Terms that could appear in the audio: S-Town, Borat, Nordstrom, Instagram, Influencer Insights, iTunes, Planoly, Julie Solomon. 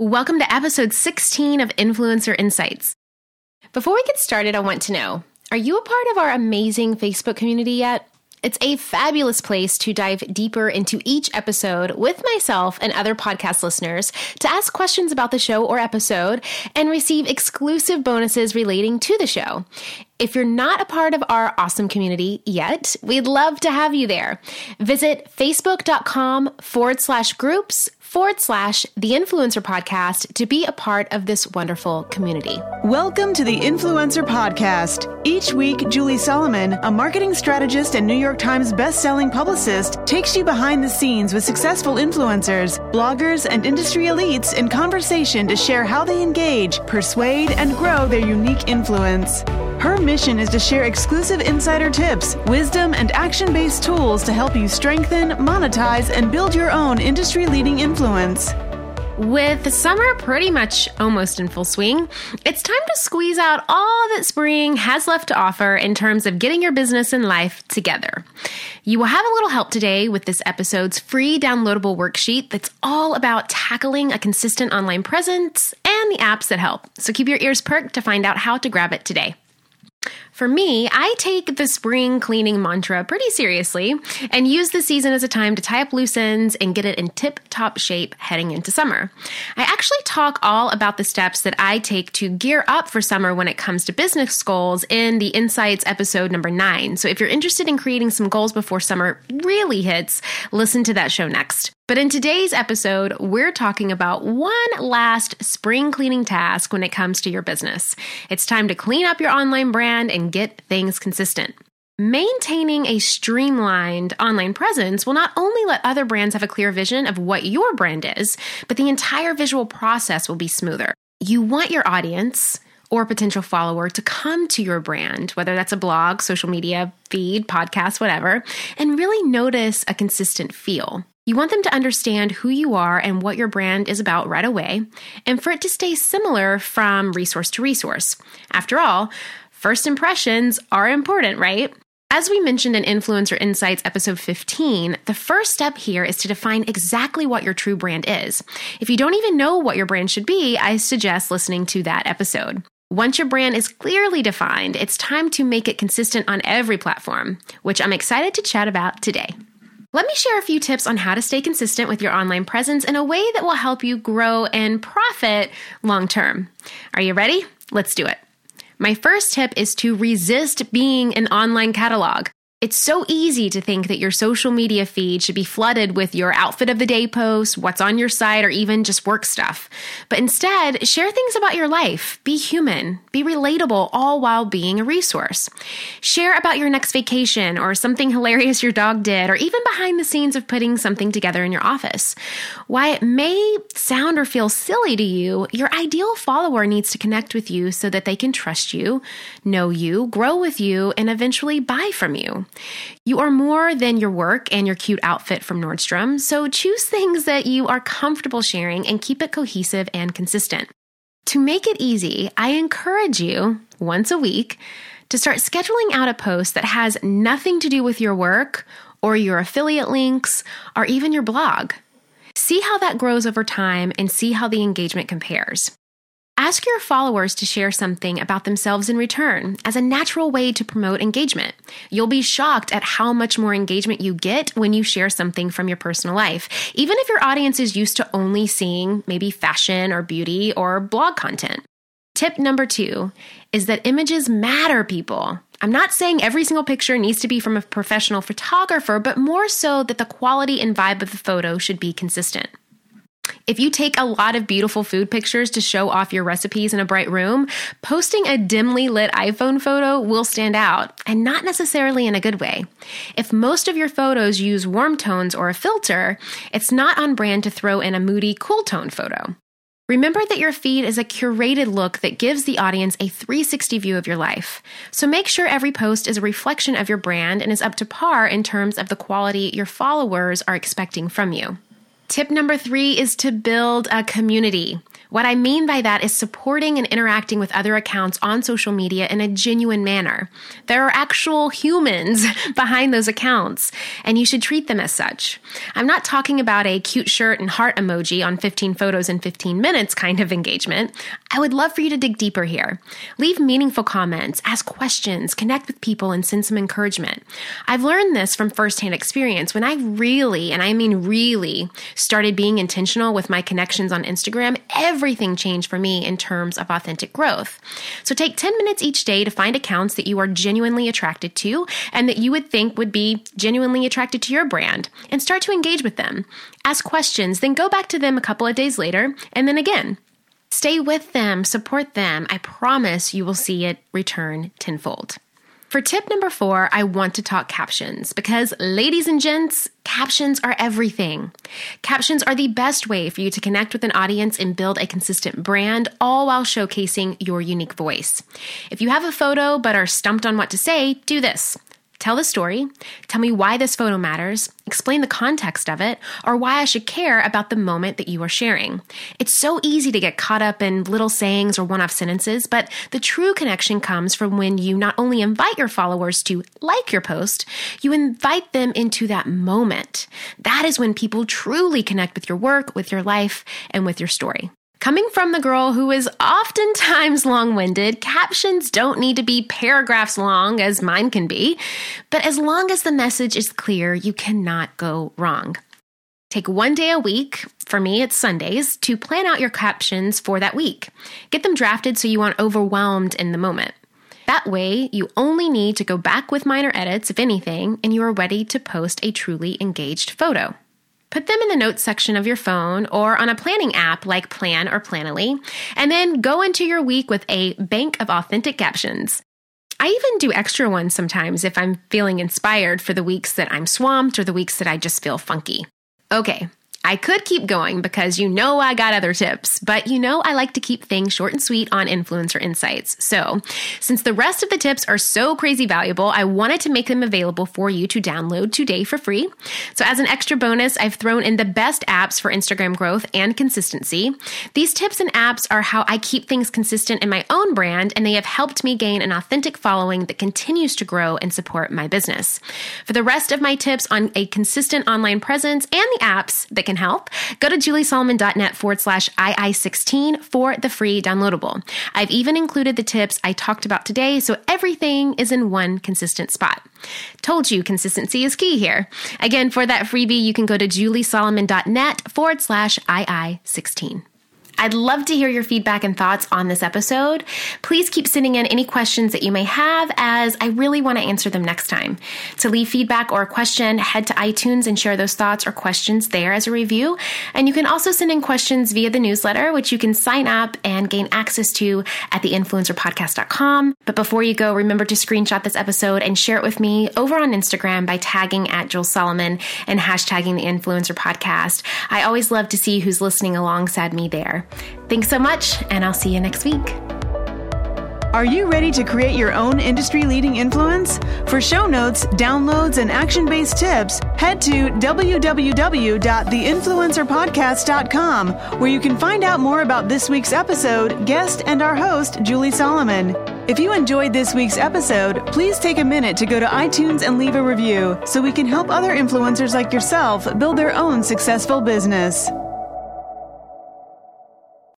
Welcome to episode 16 of Influencer Insights. Before we get started, I want to know, are you a part of our amazing Facebook community yet? It's a fabulous place to dive deeper into each episode with myself and other podcast listeners to ask questions about the show or episode and receive exclusive bonuses relating to the show. If you're not a part of our awesome community yet, we'd love to have you there. Visit facebook.com/groups/The Influencer Podcast to be a part of this wonderful community. Welcome to The Influencer Podcast. Each week, Julie Solomon, a marketing strategist and New York Times bestselling publicist, takes you behind the scenes with successful influencers, bloggers, and industry elites in conversation to share how they engage, persuade, and grow their unique influence. Her mission is to share exclusive insider tips, wisdom, and action-based tools to help you strengthen, monetize, and build your own industry-leading influence. With summer pretty much almost in full swing, it's time to squeeze out all that spring has left to offer in terms of getting your business and life together. You will have a little help today with this episode's free downloadable worksheet that's all about tackling a consistent online presence and the apps that help. So keep your ears perked to find out how to grab it today. For me, I take the spring cleaning mantra pretty seriously and use the season as a time to tie up loose ends and get it in tip-top shape heading into summer. I actually talk all about the steps that I take to gear up for summer when it comes to business goals in the Insights episode number 9. So if you're interested in creating some goals before summer really hits, listen to that show next. But in today's episode, we're talking about one last spring cleaning task when it comes to your business. It's time to clean up your online brand and get things consistent. Maintaining a streamlined online presence will not only let other brands have a clear vision of what your brand is, but the entire visual process will be smoother. You want your audience or potential follower to come to your brand, whether that's a blog, social media, feed, podcast, whatever, and really notice a consistent feel. You want them to understand who you are and what your brand is about right away, and for it to stay similar from resource to resource. After all, first impressions are important, right? As we mentioned in Influencer Insights episode 15, the first step here is to define exactly what your true brand is. If you don't even know what your brand should be, I suggest listening to that episode. Once your brand is clearly defined, it's time to make it consistent on every platform, which I'm excited to chat about today. Let me share a few tips on how to stay consistent with your online presence in a way that will help you grow and profit long-term. Are you ready? Let's do it. My first tip is to resist being an online catalog. It's so easy to think that your social media feed should be flooded with your outfit of the day posts, what's on your site, or even just work stuff. But instead, share things about your life. Be human. Be relatable, all while being a resource. Share about your next vacation or something hilarious your dog did, or even behind the scenes of putting something together in your office. While it may sound or feel silly to you, your ideal follower needs to connect with you so that they can trust you, know you, grow with you, and eventually buy from you. You are more than your work and your cute outfit from Nordstrom, so choose things that you are comfortable sharing and keep it cohesive and consistent. To make it easy, I encourage you once a week to start scheduling out a post that has nothing to do with your work or your affiliate links or even your blog. See how that grows over time and see how the engagement compares. Ask your followers to share something about themselves in return as a natural way to promote engagement. You'll be shocked at how much more engagement you get when you share something from your personal life, even if your audience is used to only seeing maybe fashion or beauty or blog content. Tip number 2 is that images matter, people. I'm not saying every single picture needs to be from a professional photographer, but more so that the quality and vibe of the photo should be consistent. If you take a lot of beautiful food pictures to show off your recipes in a bright room, posting a dimly lit iPhone photo will stand out, and not necessarily in a good way. If most of your photos use warm tones or a filter, it's not on brand to throw in a moody, cool tone photo. Remember that your feed is a curated look that gives the audience a 360 view of your life. So make sure every post is a reflection of your brand and is up to par in terms of the quality your followers are expecting from you. Tip number 3 is to build a community. What I mean by that is supporting and interacting with other accounts on social media in a genuine manner. There are actual humans behind those accounts, and you should treat them as such. I'm not talking about a cute shirt and heart emoji on 15 photos in 15 minutes kind of engagement. I would love for you to dig deeper here. Leave meaningful comments, ask questions, connect with people, and send some encouragement. I've learned this from firsthand experience when I really, and I mean really, started being intentional with my connections on Instagram. Everything changed for me in terms of authentic growth. So take 10 minutes each day to find accounts that you are genuinely attracted to and that you would think would be genuinely attracted to your brand and start to engage with them. Ask questions, then go back to them a couple of days later and then again. Stay with them, support them. I promise you will see it return tenfold. For tip number 4, I want to talk captions because, ladies and gents, captions are everything. Captions are the best way for you to connect with an audience and build a consistent brand, all while showcasing your unique voice. If you have a photo but are stumped on what to say, do this. Tell the story, tell me why this photo matters, explain the context of it, or why I should care about the moment that you are sharing. It's so easy to get caught up in little sayings or one-off sentences, but the true connection comes from when you not only invite your followers to like your post, you invite them into that moment. That is when people truly connect with your work, with your life, and with your story. Coming from the girl who is oftentimes long-winded, captions don't need to be paragraphs long as mine can be, but as long as the message is clear, you cannot go wrong. Take one day a week, for me it's Sundays, to plan out your captions for that week. Get them drafted so you aren't overwhelmed in the moment. That way, you only need to go back with minor edits, if anything, and you are ready to post a truly engaged photo. Put them in the notes section of your phone or on a planning app like Plan or Planoly, and then go into your week with a bank of authentic captions. I even do extra ones sometimes if I'm feeling inspired for the weeks that I'm swamped or the weeks that I just feel funky. Okay, I could keep going because you know I got other tips, but you know I like to keep things short and sweet on Influencer Insights. So since the rest of the tips are so crazy valuable, I wanted to make them available for you to download today for free. So as an extra bonus, I've thrown in the best apps for Instagram growth and consistency. These tips and apps are how I keep things consistent in my own brand, and they have helped me gain an authentic following that continues to grow and support my business. For the rest of my tips on a consistent online presence and the apps that can help, go to juliesolomon.net/II16 for the free downloadable. I've even included the tips I talked about today, so everything is in one consistent spot. Told you consistency is key here. Again, for that freebie, you can go to juliesolomon.net/II16. I'd love to hear your feedback and thoughts on this episode. Please keep sending in any questions that you may have, as I really want to answer them next time. To leave feedback or a question, head to iTunes and share those thoughts or questions there as a review. And you can also send in questions via the newsletter, which you can sign up and gain access to at theinfluencerpodcast.com. But before you go, remember to screenshot this episode and share it with me over on Instagram by tagging @JulieSolomon and hashtagging the Influencer Podcast. I always love to see who's listening alongside me there. Thanks so much, and I'll see you next week. Are you ready to create your own industry-leading influence? For show notes, downloads, and action-based tips, head to www.theinfluencerpodcast.com, where you can find out more about this week's episode, guest, and our host, Julie Solomon. If you enjoyed this week's episode, please take a minute to go to iTunes and leave a review so we can help other influencers like yourself build their own successful business.